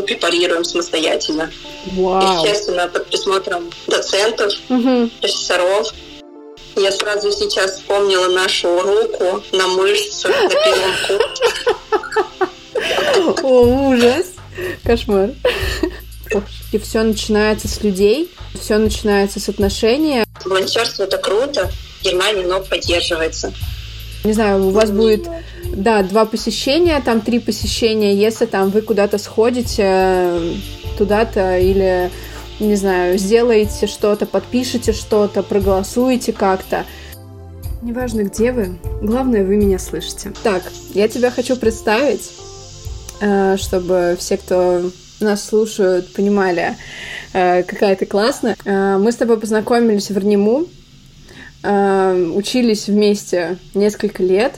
мы препарируем самостоятельно. Wow. Естественно, под присмотром доцентов, профессоров. Я сразу сейчас вспомнила нашу руку на мышцах, на пеленку. О, ужас! Кошмар. И все начинается с людей, все начинается с отношений. Волонтерство — это круто, в Германии много поддерживается. Не знаю, у вас будет, да, 2 посещения, там 3 посещения, если там вы куда-то сходите, туда-то, или, не знаю, сделаете что-то, подпишите что-то, проголосуете как-то. Неважно, где вы, главное, вы меня слышите. Так, я тебя хочу представить, чтобы все, кто нас слушают, понимали, какая ты классная. Мы с тобой познакомились в РНИМУ, учились вместе несколько лет,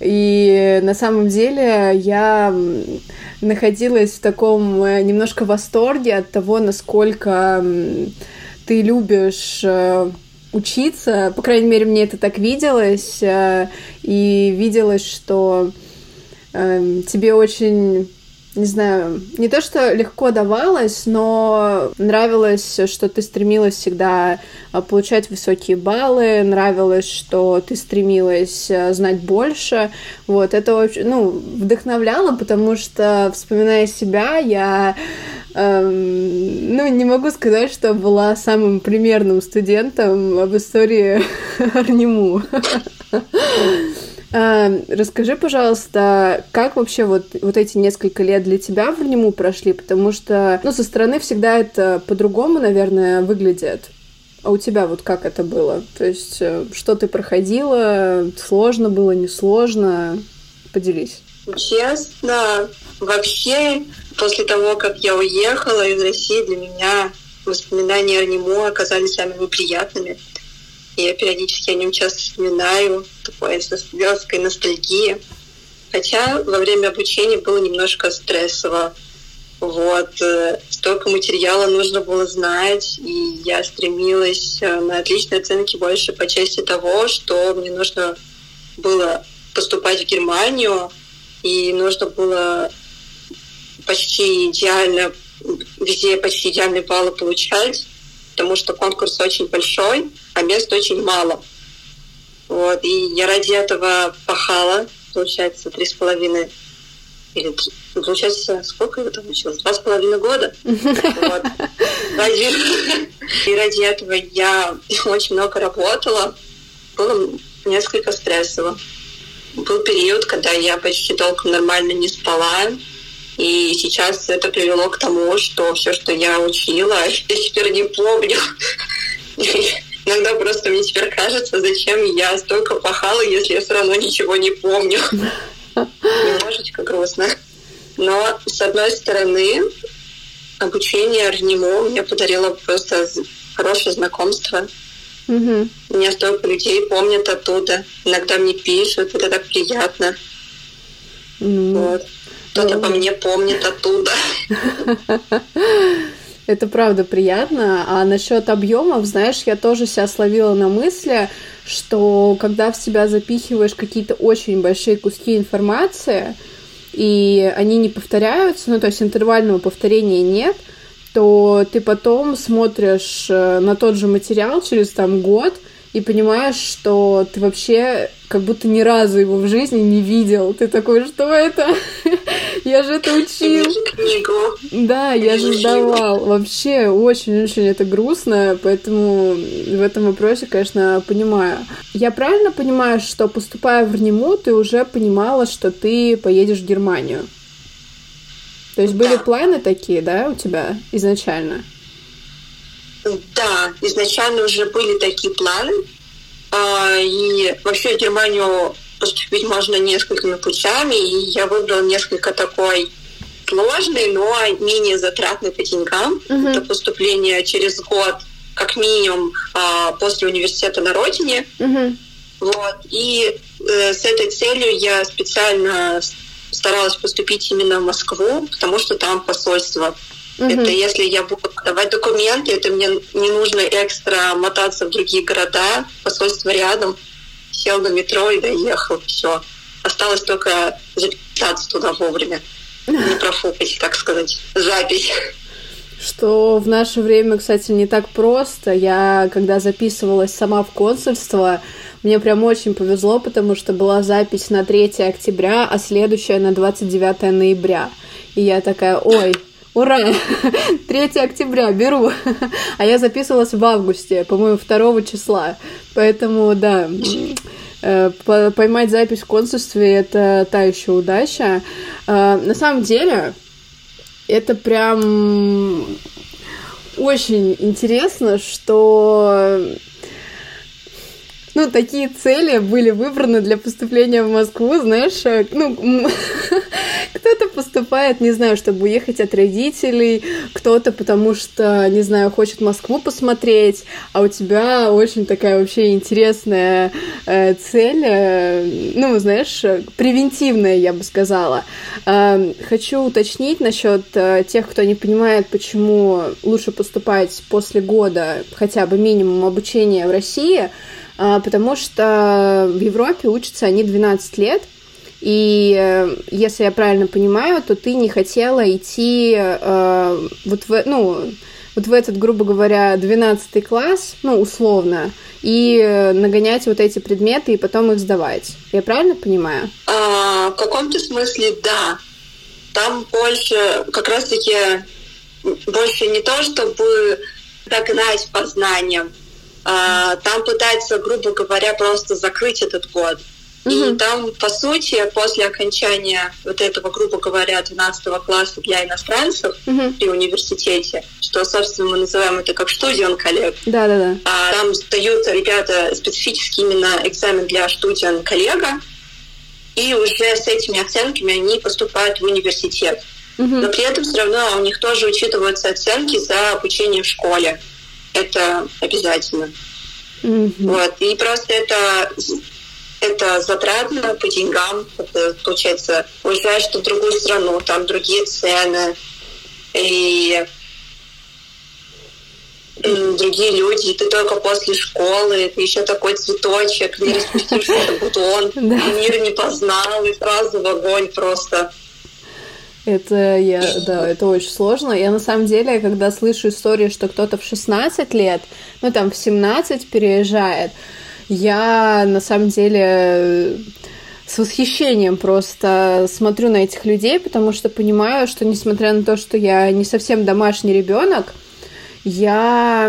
и на самом деле я находилась в таком немножко восторге от того, насколько ты любишь учиться, по крайней мере, мне это так виделось, и виделось, что тебе очень, не знаю, не то что легко давалось, но нравилось, что ты стремилась всегда получать высокие баллы, нравилось, что ты стремилась знать больше. Вот, это, ну, вдохновляло, потому что, вспоминая себя, я, ну, не могу сказать, что была самым примерным студентом в истории РНИМУ. Расскажи, пожалуйста, как вообще вот эти несколько лет для тебя в НеМу прошли? Потому что, ну, со стороны всегда это по-другому, наверное, выглядит. А у тебя вот как это было? То есть, что ты проходила? Сложно было, несложно? Поделись. Честно, вообще, после того, как я уехала из России, для меня воспоминания о НеМу оказались самыми приятными. Я периодически о нем часто вспоминаю, такой с детской ностальгии. Хотя во время обучения было немножко стрессово. Вот. Столько материала нужно было знать, и я стремилась на отличные оценки больше по части того, что мне нужно было поступать в Германию, и нужно было почти идеально, везде почти идеальные баллы получать, потому что конкурс очень большой, а мест очень мало. Вот. И я ради этого пахала, получается, 3,5 или получается, сколько я там училась? 2,5 года. Вот. И ради этого я очень много работала. Было несколько стрессово. Был период, когда я почти толком нормально не спала. И сейчас это привело к тому, что все, что я учила, я теперь не помню. Иногда просто мне теперь кажется, зачем я столько пахала, если я все равно ничего не помню. Немножечко грустно. Но, с одной стороны, обучение РНИМУ мне подарило просто хорошее знакомство. Меня столько людей помнят оттуда. Иногда мне пишут, это так приятно. Вот. Кто-то обо мне помнит оттуда. Это правда приятно. А насчет объемов, знаешь, я тоже себя словила на мысли, что когда в себя запихиваешь какие-то очень большие куски информации, и они не повторяются, ну, то есть интервального повторения нет, то ты потом смотришь на тот же материал через там год и понимаешь, что ты вообще как будто ни разу его в жизни не видел. Ты такой, что это? Я же это учил. Да, я же сдавал. Вообще очень-очень это грустно, поэтому в этом вопросе, конечно, понимаю. Я правильно понимаю, что, поступая в РНИМУ, ты уже понимала, что ты поедешь в Германию? То есть были планы такие, да, у тебя изначально? Да, изначально уже были такие планы, и вообще в Германию поступить можно несколькими путями, и я выбрала несколько такой сложный, но менее затратный по деньгам. Это поступление через год, как минимум, после университета на родине. Вот. И с этой целью я специально старалась поступить именно в Москву, потому что там посольство. Это если я буду подавать документы, это мне не нужно экстра мотаться в другие города, посольство рядом, сел на метро и доехал, все. Осталось только записаться туда вовремя. не профукать, так сказать, запись. Что в наше время, кстати, не так просто. Я, когда записывалась сама в консульство, мне прям очень повезло, потому что была запись на 3 октября, а следующая на 29 ноября. И я такая, ой, ура, 3 октября беру. А я записывалась в августе, по-моему, 2 числа. Поэтому, да, поймать запись в консульстве – это та еще удача. На самом деле... Это прям очень интересно, что ну, такие цели были выбраны для поступления в Москву, знаешь, ну, кто-то поступает, не знаю, чтобы уехать от родителей, кто-то, потому что, не знаю, хочет Москву посмотреть, а у тебя очень такая вообще интересная цель, ну, знаешь, превентивная, я бы сказала. Хочу уточнить насчет тех, кто не понимает, почему лучше поступать после года хотя бы минимум обучения в России, потому что в Европе учатся они 12 лет, и, если я правильно понимаю, то ты не хотела идти вот в этот, грубо говоря, 12 класс, ну, условно, и нагонять вот эти предметы и потом их сдавать. Я правильно понимаю? В каком-то смысле, да. Там больше, как раз-таки, больше не то, чтобы догнать по знаниям, там пытаются, грубо говоря, просто закрыть этот год. Mm-hmm. И там, по сути, после окончания вот этого, грубо говоря, 12 класса для иностранцев при университете, что, собственно, мы называем это как студиенколлег. Да-да-да. А там сдают ребята специфический именно экзамен для студиенколлега, и уже с этими оценками они поступают в университет. Mm-hmm. Но при этом все равно у них тоже учитываются оценки за обучение в школе. Это обязательно. Mm-hmm. Вот. И просто это затратно по деньгам. Это, получается, уезжаешь в другую страну, там другие цены, и другие люди. И ты только после школы, ты еще такой цветочек, не распустившийся бутон, мир не познал, и сразу в огонь просто... Это очень сложно. Я на самом деле, когда слышу историю, что кто-то в 16 лет, ну там в 17 переезжает, я на самом деле с восхищением просто смотрю на этих людей, потому что понимаю, что несмотря на то, что я не совсем домашний ребенок, я,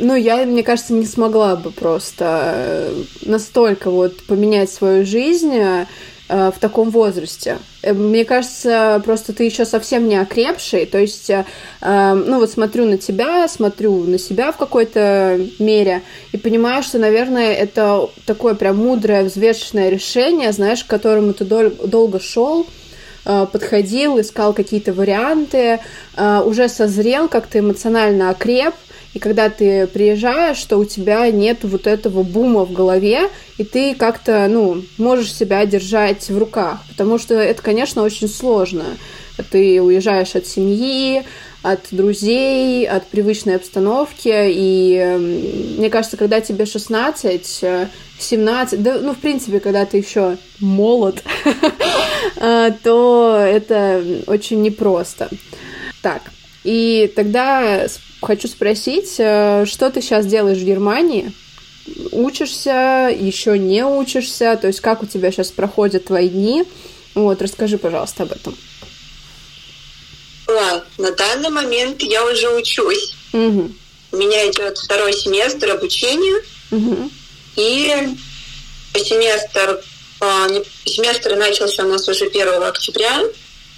мне кажется, не смогла бы просто настолько вот поменять свою жизнь в таком возрасте. Мне кажется, просто ты еще совсем не окрепший, то есть, вот смотрю на тебя, смотрю на себя в какой-то мере и понимаю, что, наверное, это такое прям мудрое, взвешенное решение, знаешь, к которому ты долго шел, подходил, искал какие-то варианты, уже созрел, как-то эмоционально окреп. И когда ты приезжаешь, что у тебя нет вот этого бума в голове, и ты как-то, можешь себя держать в руках. Потому что это, конечно, очень сложно. Ты уезжаешь от семьи, от друзей, от привычной обстановки. И мне кажется, когда тебе 16, 17, в принципе, когда ты еще молод, то это очень непросто. Так, и тогда... Хочу спросить, что ты сейчас делаешь в Германии? Учишься, еще не учишься? То есть как у тебя сейчас проходят твои дни? Вот, расскажи, пожалуйста, об этом. На данный момент я уже учусь. Угу. У меня идет 2 семестр обучения. Угу. И семестр начался у нас уже 1 октября.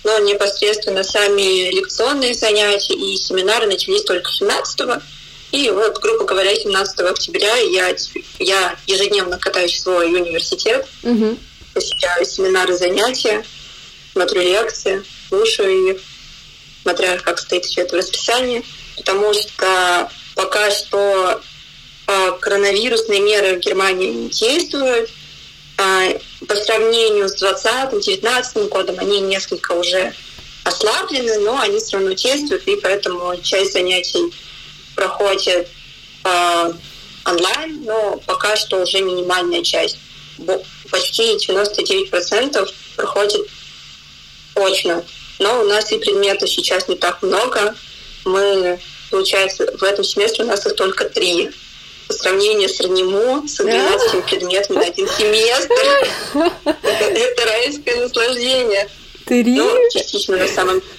Но непосредственно сами лекционные занятия и семинары начались только 17-го. И вот, грубо говоря, 17 октября я ежедневно катаюсь в свой университет, посещаю семинары, занятия, смотрю лекции, слушаю их, смотря как стоит все это расписание. Потому что пока что коронавирусные меры в Германии не действуют. По сравнению с 2020-2019 годом они несколько уже ослаблены, но они все равно действуют, и поэтому часть занятий проходит онлайн, но пока что уже минимальная часть. Почти 99% проходит очно. Но у нас и предметов сейчас не так много. Мы, получается, в этом семестре у нас их только 3. По сравнению с РНИМУ, с 12 предметами на один семестр, это райское наслаждение. 3? Ну, частично на самом деле.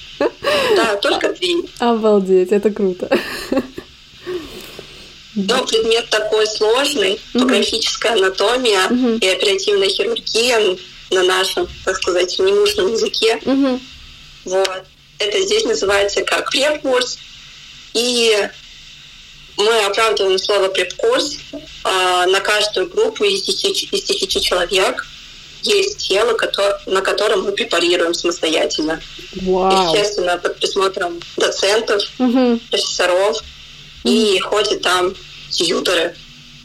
Да, только 3. Обалдеть, это круто. Но предмет такой сложный, топографическая анатомия и оперативная хирургия на нашем, так сказать, немушном языке. Вот. Это здесь называется как препкурс. И мы оправдываем слово препкурс. На каждую группу из 10 человек есть тело, на котором мы препарируем самостоятельно. Wow. Естественно, под присмотром доцентов, профессоров. И ходят там тьюторы.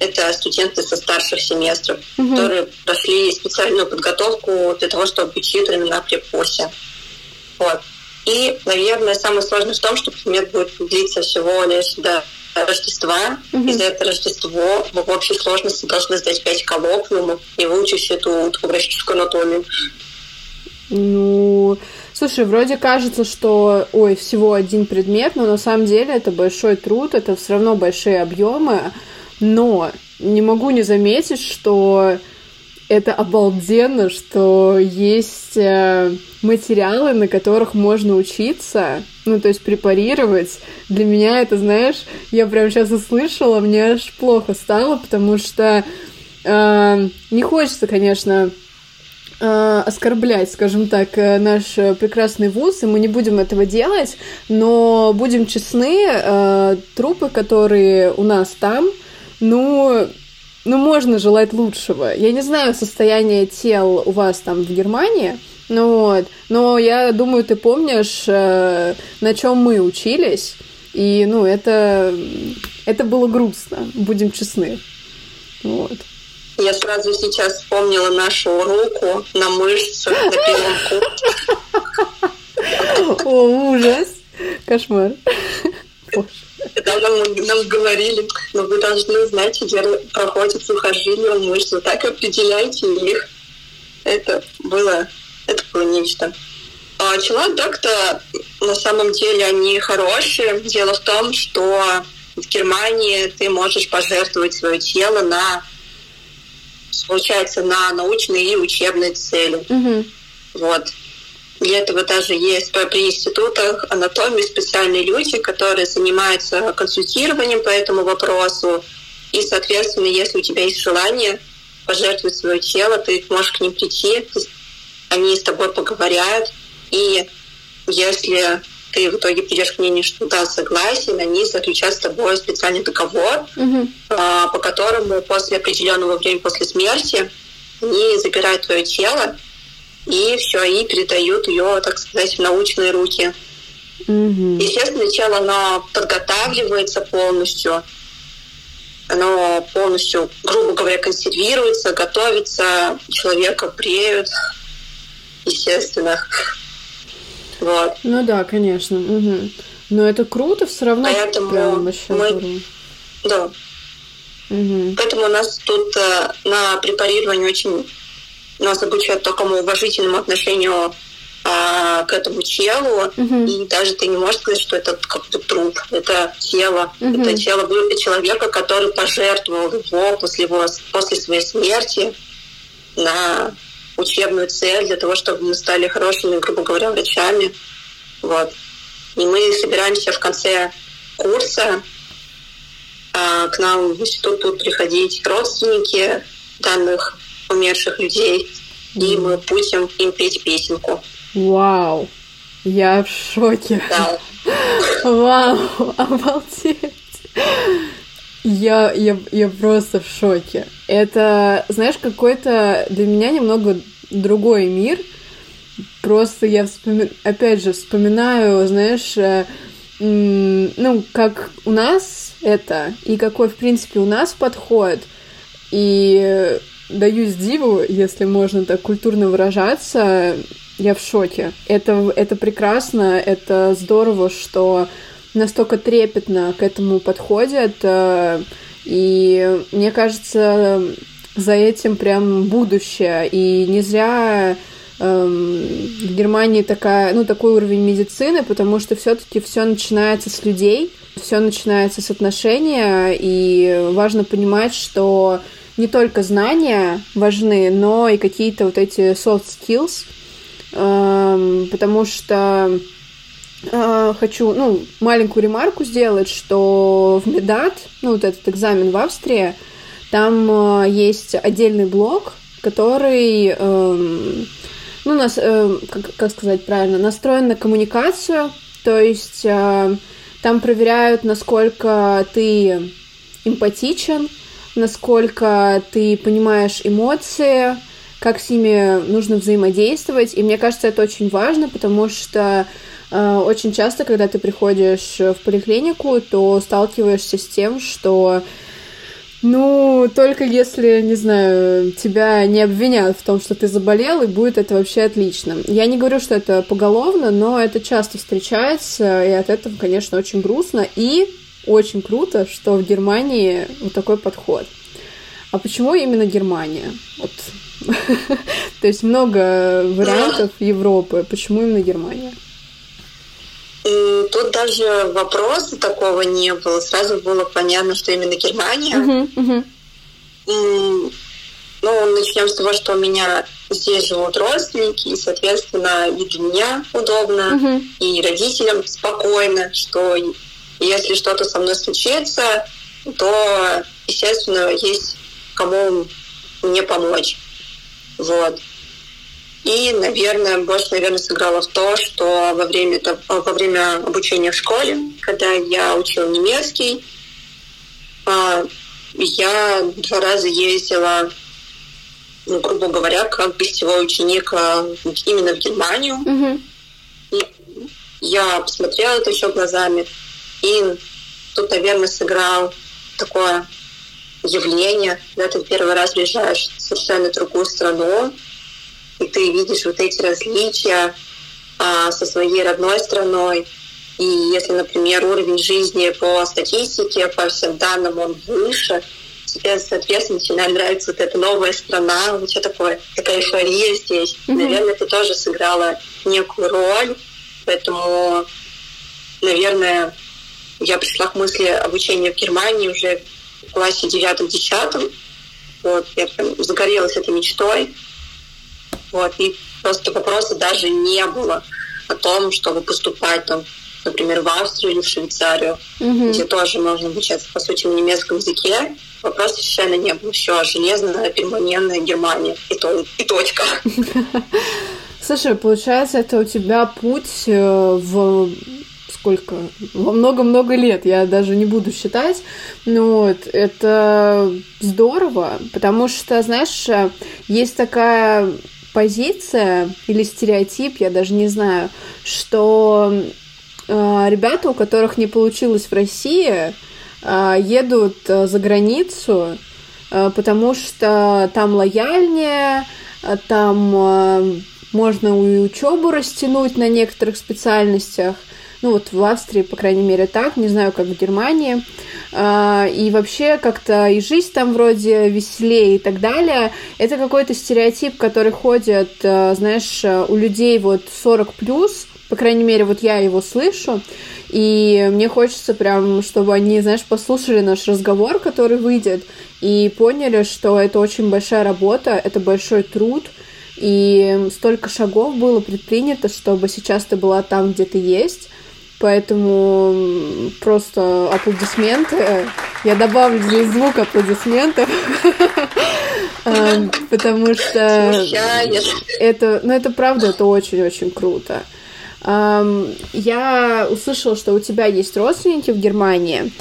Это студенты со старших семестров, которые прошли специальную подготовку для того, чтобы быть тьюторами на препкурсе. Вот. И, наверное, самое сложное в том, что предмет будет длиться всего лишь до Рождества. И за это Рождество мы в общей сложности должны сдать 5 коллоквиумов и выучить эту топографическую анатомию. Ну, слушай, вроде кажется, что, всего один предмет, но на самом деле это большой труд, это все равно большие объемы, но не могу не заметить, что это обалденно, что есть материалы, на которых можно учиться, ну, то есть препарировать. Для меня это, знаешь, я прям сейчас услышала, мне аж плохо стало, потому что не хочется, конечно, оскорблять, скажем так, наш прекрасный вуз, и мы не будем этого делать, но будем честны, трупы, которые у нас там, ну, можно желать лучшего. Я не знаю состояние тел у вас там в Германии, но я думаю, ты помнишь, на чем мы учились, и, это было грустно, будем честны. Вот. Я сразу сейчас вспомнила нашу руку на мышцу, на пеленку. О, ужас! Кошмар. Когда нам говорили, вы должны знать, где проходит ухаживание мышц, так определяйте их. Это было нечто. Человек-доктор, на самом деле, они хорошие. Дело в том, что в Германии ты можешь пожертвовать свое тело на научные и учебные цели. Вот. Для этого даже есть при институтах анатомии специальные люди, которые занимаются консультированием по этому вопросу. И, соответственно, если у тебя есть желание пожертвовать свое тело, ты можешь к ним прийти, они с тобой поговорят. И если ты в итоге придешь к мнению, что да, согласен, они заключат с тобой специальный договор, по которому после определенного времени после смерти они забирают твое тело и все, и передают ее, так сказать, в научные руки. Естественно, тело, оно подготавливается полностью, оно полностью, грубо говоря, консервируется, готовится, человека бреют, естественно. Вот. Ну да, конечно. Но это круто, все равно. Поэтому Поэтому у нас тут на препарировании нас обучают такому уважительному отношению к этому телу. И даже ты не можешь сказать, что это как-то труд. Это тело. Это тело человека, который пожертвовал его после своей смерти на учебную цель для того, чтобы мы стали хорошими, грубо говоря, врачами. Вот. И мы собираемся в конце курса. К нам в институт будут приходить родственники данных умерших людей, и мы будем им петь песенку. Вау! Я в шоке! Да. Вау! Обалдеть! Я просто в шоке. Это, знаешь, какой-то для меня немного другой мир. Просто я вспоминаю, знаешь, как у нас это, и какой, в принципе, у нас подход. И даюсь диву, если можно так культурно выражаться, я в шоке. Это прекрасно, это здорово, что настолько трепетно к этому подходят, и мне кажется, за этим прям будущее, и не зря в Германии такая, ну, такой уровень медицины, потому что все-таки все начинается с людей, все начинается с отношения, и важно понимать, что не только знания важны, но и какие-то вот эти soft skills, потому что хочу, ну, маленькую ремарку сделать, что в МедАТ, ну, вот этот экзамен в Австрии, там есть отдельный блок, который, ну, нас, как сказать правильно, настроен на коммуникацию, то есть там проверяют, насколько ты эмпатичен, насколько ты понимаешь эмоции, как с ними нужно взаимодействовать, и мне кажется, это очень важно, потому что очень часто, когда ты приходишь в поликлинику, то сталкиваешься с тем, что, ну, только если, не знаю, тебя не обвиняют в том, что ты заболел, и будет это вообще отлично. Я не говорю, что это поголовно, но это часто встречается, и от этого, конечно, очень грустно, и очень круто, что в Германии вот такой подход. А почему именно Германия? Вот. То есть много вариантов Европы, почему именно Германия? И тут даже вопроса такого не было. Сразу было понятно, что именно Германия. Ну, начнем с того, что у меня здесь живут родственники, и, соответственно, и для меня удобно, и родителям спокойно, что если что-то со мной случится, то, естественно, есть кому мне помочь. Вот. И, наверное, больше, сыграло в то, что во время обучения в школе, когда я учила немецкий, я 2 раза ездила, ну, грубо говоря, как гостевой ученик именно в Германию. Я посмотрела это еще глазами, и тут, наверное, сыграл такое явление, когда ты в первый раз приезжаешь в совершенно другую страну, и ты видишь вот эти различия со своей родной страной. И если, например, уровень жизни по статистике, по всем данным, он выше, тебе, соответственно, начинает нравиться вот эта новая страна, вот что такое, такая эйфория здесь. Наверное, это тоже сыграло некую роль. Поэтому, наверное, я пришла к мысли обучения в Германии уже в классе 9-10. Вот, я прям загорелась этой мечтой. Вот, и просто вопроса даже не было о том, чтобы поступать, там, например, в Австрию или в Швейцарию, где тоже можно обучаться, по сути, на немецком языке. Вопроса совершенно не было. Все, железная, перманентная Германия. И точка. Слушай, получается, это у тебя путь в... сколько? Во много-много лет, я даже не буду считать. Ну, вот, это здорово, потому что, знаешь, есть такая... позиция или стереотип, я даже не знаю, что ребята, у которых не получилось в России, едут за границу, потому что там лояльнее, там можно и учебу растянуть на некоторых специальностях. Ну, вот в Австрии, по крайней мере, так, не знаю, как в Германии, и вообще как-то и жизнь там вроде веселее и так далее. Это какой-то стереотип, который ходит, знаешь, у людей вот 40+, по крайней мере, вот я его слышу, и мне хочется прям, чтобы они, знаешь, послушали наш разговор, который выйдет, и поняли, что это очень большая работа, это большой труд, и столько шагов было предпринято, чтобы сейчас ты была там, где ты есть. Поэтому просто аплодисменты. Я добавлю здесь звук аплодисментов, потому что это, ну, это правда, это очень-очень круто. Я услышала, что у тебя есть родственники в Германии,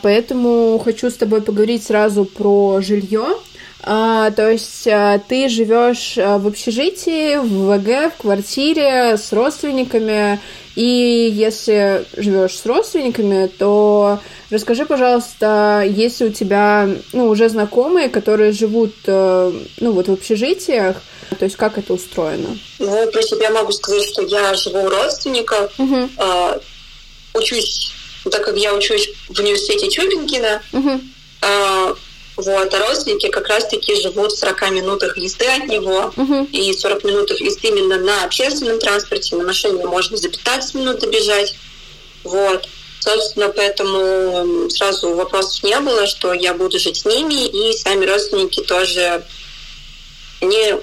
поэтому хочу с тобой поговорить сразу про жилье. То есть ты живешь в общежитии, в ВГ, в квартире с родственниками, и если живешь с родственниками, то расскажи, пожалуйста, есть ли у тебя, ну, уже знакомые, которые живут, ну, вот в общежитиях, то есть как это устроено? Ну, про себя могу сказать, что я живу у родственников, учусь, так как я учусь в университете Чубинкина, Вот, а родственники как раз-таки живут в 40 минутах езды от него, и 40 минут езды именно на общественном транспорте, на машине можно за 15 минут добежать, вот. Собственно, поэтому сразу вопросов не было, что я буду жить с ними, и сами родственники тоже не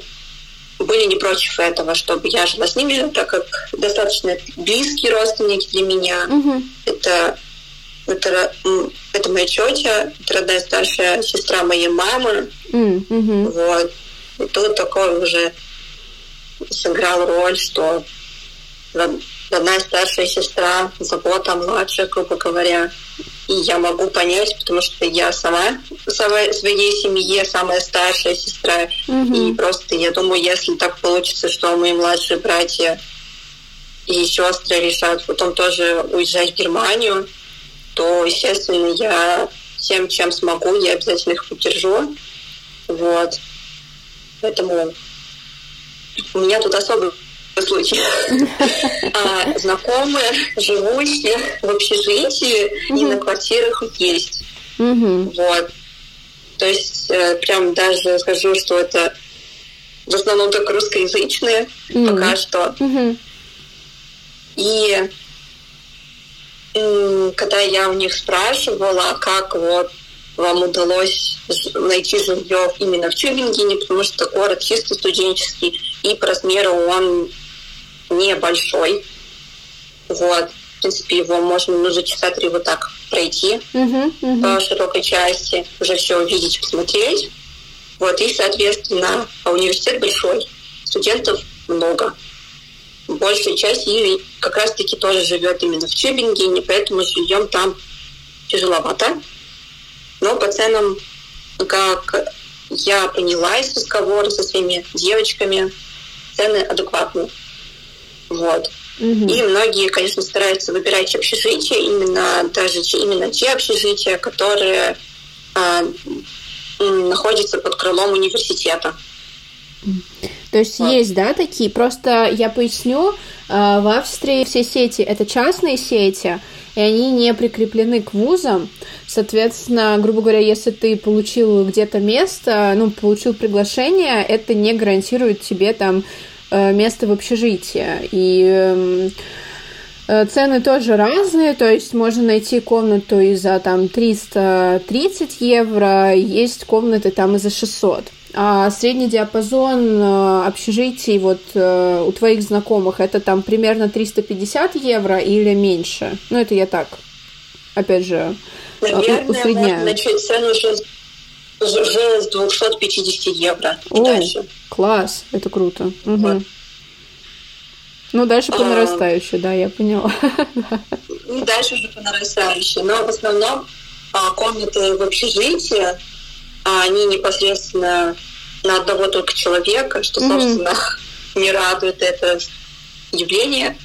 были не против этого, чтобы я жила с ними, так как достаточно близкие родственники для меня. Это моя тетя, это родная старшая сестра моей мамы. Вот. И тут такое уже сыграл роль, что родная старшая сестра, забота младшая, грубо говоря. И я могу понять, потому что я сама в своей семье самая старшая сестра. И просто я думаю, если так получится, что мои младшие братья и сестры решат потом тоже уезжать в Германию, то, естественно, я всем, чем смогу, я обязательно их поддержу. Вот. Поэтому у меня тут особый случай. Знакомые, живущие в общежитии и на квартирах есть. Вот. То есть, прям даже скажу, что это в основном только русскоязычные пока что. И когда я у них спрашивала, как вот вам удалось найти жилье именно в Тюбингене, потому что город чисто студенческий, и по размеру он небольшой. Вот. В принципе, его можно за часа три вот так пройти по широкой части, уже все увидеть, посмотреть. Вот. И, соответственно, университет большой, студентов много. Большая часть ее как раз-таки тоже живет именно в Чубинкине, поэтому жильем там тяжеловато. Но по ценам, как я поняла из разговора со своими девочками, цены адекватны. Вот. И многие, конечно, стараются выбирать общежития, именно те общежития, которые находятся под крылом университета. То есть есть, да, такие? Просто я поясню, в Австрии все сети — это частные сети, и они не прикреплены к вузам. Соответственно, грубо говоря, если ты получил где-то место, получил приглашение, это не гарантирует тебе там место в общежитии. И цены тоже разные, то есть можно найти комнату и за там 330 евро, есть комнаты там и за 600. А средний диапазон общежитий вот у твоих знакомых — это там примерно 350 евро или меньше? Это я так, опять же, наверное, усредняю. Наверное, начать цену уже с 250 евро. Дальше. Класс, это круто. Вот. Дальше по нарастающей, да, я поняла. Дальше уже по нарастающей, но в основном комнаты в общежитии, они непосредственно на одного только человека, что, собственно, не радует это явление.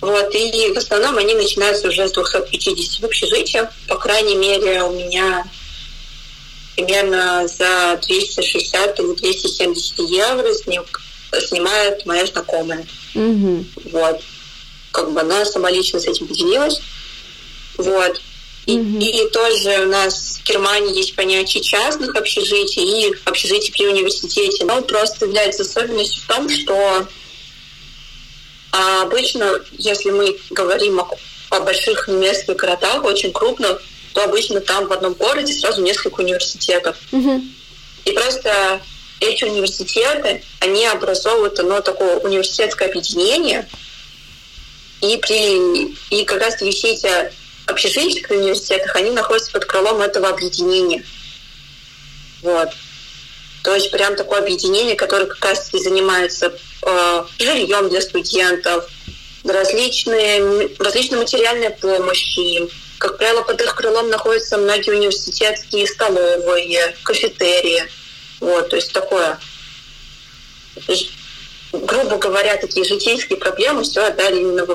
Вот, и в основном они начинаются уже с 250 в общежитии. По крайней мере, у меня примерно за 260 или 270 евро снимает моя знакомая. Вот. Как бы она сама лично с этим поделилась. Вот. И тоже у нас в Германии есть понятие частных общежитий и общежитий при университете. Но просто является особенностью в том, что обычно, если мы говорим о больших немецких городах, очень крупных, то обычно там в одном городе сразу несколько университетов. И просто эти университеты, они образовывают такое университетское объединение. И как раз-таки все эти общежития при университетах, они находятся под крылом этого объединения. Вот. То есть прям такое объединение, которое как раз и занимается жильем для студентов, различные материальные помощи. Как правило, под их крылом находятся многие университетские столовые, кафетерии. Вот, то есть такое, грубо говоря, такие житейские проблемы все отдали именно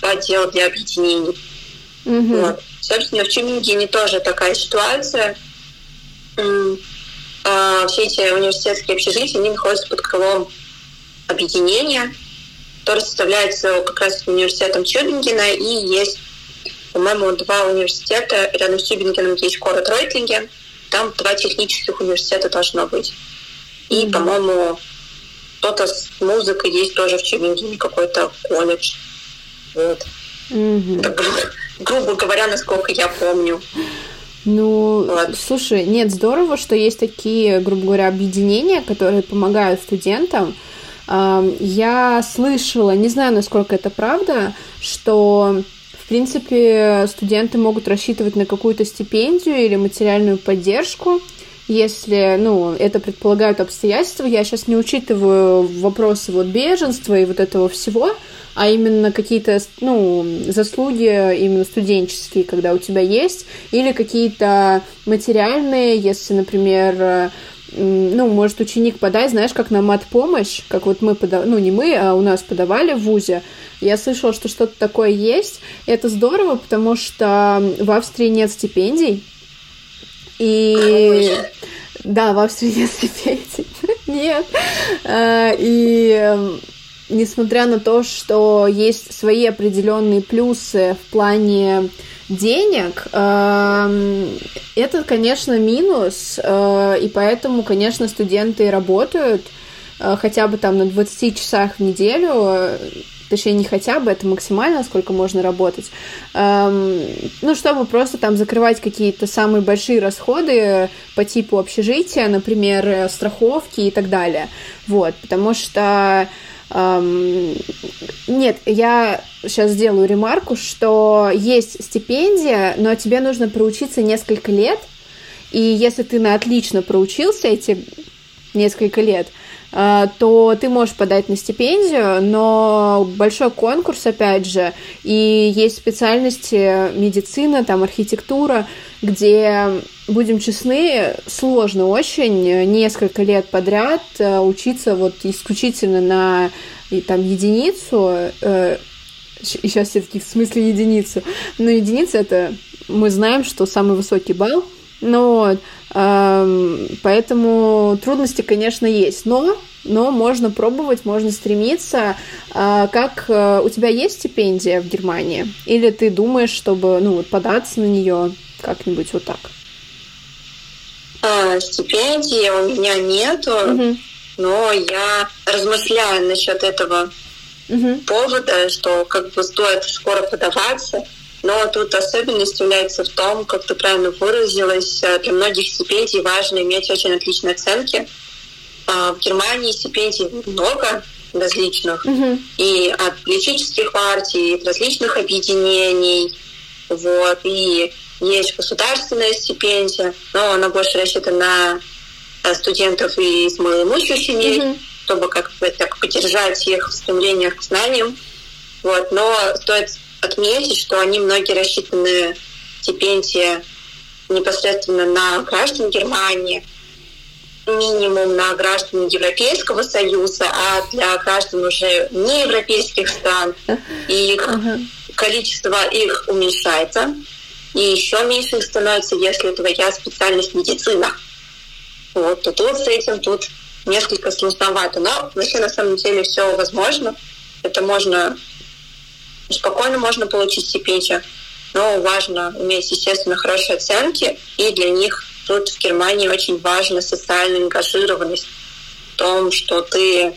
отдел для объединений. Вот. Собственно, в Тюбингене тоже такая ситуация. Все эти университетские общежития, они находятся под крылом объединения, которое составляется как раз университетом Тюбингена, и есть, по-моему, два университета. Рядом с Тюбингеном есть город Rottlingen, Там 2 технических университета должно быть. И, по-моему, что-то с музыкой есть тоже в Чубинкине, какой-то колледж. Вот. Грубо говоря, насколько я помню. Ну, ладно. Слушай, нет, здорово, что есть такие, грубо говоря, объединения, которые помогают студентам. Я слышала, не знаю, насколько это правда, что, в принципе, студенты могут рассчитывать на какую-то стипендию или материальную поддержку, если, ну, это предполагают обстоятельства. Я сейчас не учитываю вопросы вот беженства и вот этого всего, а именно какие-то, ну, заслуги именно студенческие, когда у тебя есть, или какие-то материальные, если, например, ну, может ученик подать, знаешь, как на матпомощь, как вот мы подавали, ну, не мы, а у нас подавали в вузе. Я слышала, что что-то такое есть. Это здорово, потому что в Австрии нет стипендий. И... Да, в Австрии нет стипендий. Нет. И... Несмотря на то, что есть свои определенные плюсы в плане денег, это, конечно, минус, и поэтому, конечно, студенты работают хотя бы там на 20 часах в неделю, точнее, не хотя бы, это максимально, сколько можно работать, ну, чтобы просто там закрывать какие-то самые большие расходы по типу общежития, например, страховки и так далее, вот, потому что... Нет, я сейчас сделаю ремарку, что есть стипендия, но тебе нужно проучиться несколько лет, и если ты на отлично проучился эти несколько лет, то ты можешь подать на стипендию, но большой конкурс, опять же, и есть специальности медицина, там, архитектура, где, будем честны, сложно очень несколько лет подряд учиться вот исключительно на и, там, единицу, сейчас все-таки в смысле единицу, но единица это, мы знаем, что самый высокий балл, но... Поэтому трудности, конечно, есть, но можно пробовать, можно стремиться. Как у тебя есть стипендия в Германии? Или ты думаешь, чтобы, ну, вот, податься на нее как-нибудь вот так? Стипендии у меня нету, но я размышляю насчет этого повода, что как бы стоит скоро подаваться. Но тут особенность является в том, как ты правильно выразилась, для многих стипендий важно иметь очень отличные оценки. В Германии стипендий много различных, и от политических партий, и от различных объединений, вот, и есть государственная стипендия, но она больше рассчитана на студентов и с малоимущих семей, чтобы как-то так поддержать их в стремлениях к знаниям. Вот, но стоит отметить, что они многие рассчитаны стипендии непосредственно на граждан Германии, минимум на граждан Европейского Союза, а для граждан уже не европейских стран их количество их уменьшается, и еще меньше их становится, если твоя специальность медицина. Вот, то тут с этим тут несколько сложновато, но вообще на самом деле все возможно, это можно спокойно можно получить стипендию, но важно иметь, естественно, хорошие оценки, и для них тут в Германии очень важна социальная ангажированность в том, что ты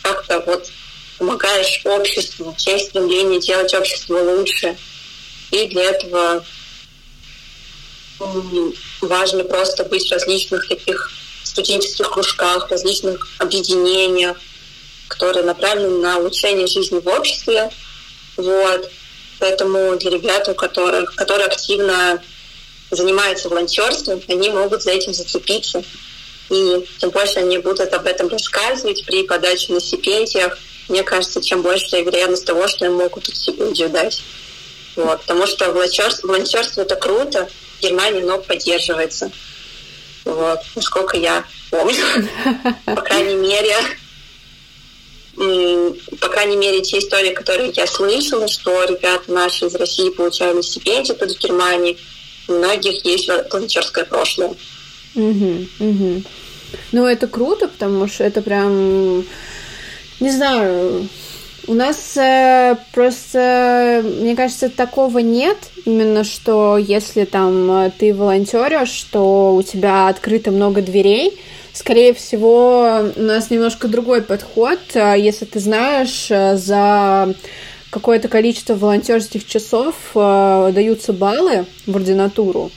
как-то вот помогаешь обществу, есть стремление делать общество лучше, и для этого важно просто быть в различных таких студенческих кружках, различных объединениях, которые направлены на улучшение жизни в обществе. Вот. Поэтому для ребят, которые активно занимаются волонтерством, они могут за этим зацепиться. И тем больше они будут об этом рассказывать при подаче на стипендиях. Мне кажется, чем больше вероятность того, что им могут стипендию дать. Вот. Потому что волонтерство это круто, в Германии много поддерживается. Вот. Насколько я помню. По крайней мере, те истории, которые я слышала, что ребята наши из России получали стипендии тут в Германии, у многих есть волонтерское прошлое. Ну, это круто, потому что это прям, не знаю, У нас просто, мне кажется, такого нет, именно что если там ты волонтеришь, что у тебя открыто много дверей. Скорее всего, у нас немножко другой подход. Если ты знаешь, за какое-то количество волонтерских часов даются баллы в ординатуру.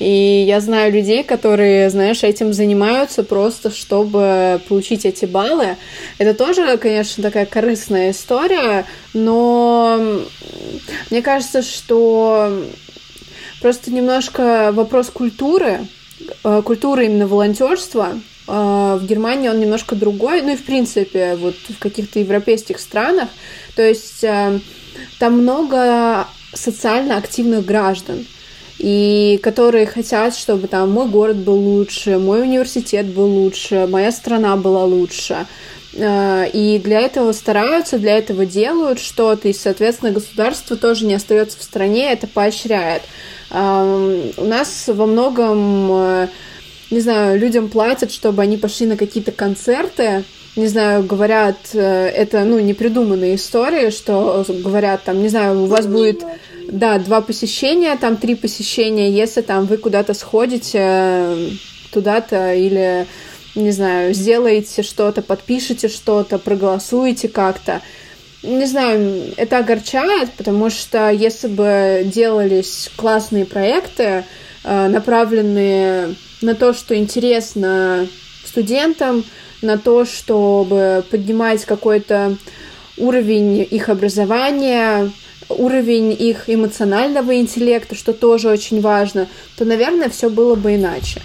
И я знаю людей, которые, знаешь, этим занимаются просто, чтобы получить эти баллы. Это тоже, конечно, такая корыстная история, но мне кажется, что просто немножко вопрос культуры именно волонтерства в Германии он немножко другой, ну и в принципе вот в каких-то европейских странах. То есть там много социально активных граждан, и которые хотят, чтобы там мой город был лучше, мой университет был лучше, моя страна была лучше. И для этого стараются, для этого делают что-то, и, соответственно, государство тоже не остается в стране, это поощряет. У нас во многом, не знаю, людям платят, чтобы они пошли на какие-то концерты, не знаю, говорят, это, ну, непридуманные истории, что говорят, там, не знаю, у вас будет, да, 2 посещения, там, 3 посещения, если там вы куда-то сходите, туда-то, или, не знаю, сделаете что-то, подпишите что-то, проголосуете как-то. Не знаю, это огорчает, потому что если бы делались классные проекты, направленные на то, что интересно студентам, на то, чтобы поднимать какой-то уровень их образования, уровень их эмоционального интеллекта, что тоже очень важно, то, наверное, все было бы иначе.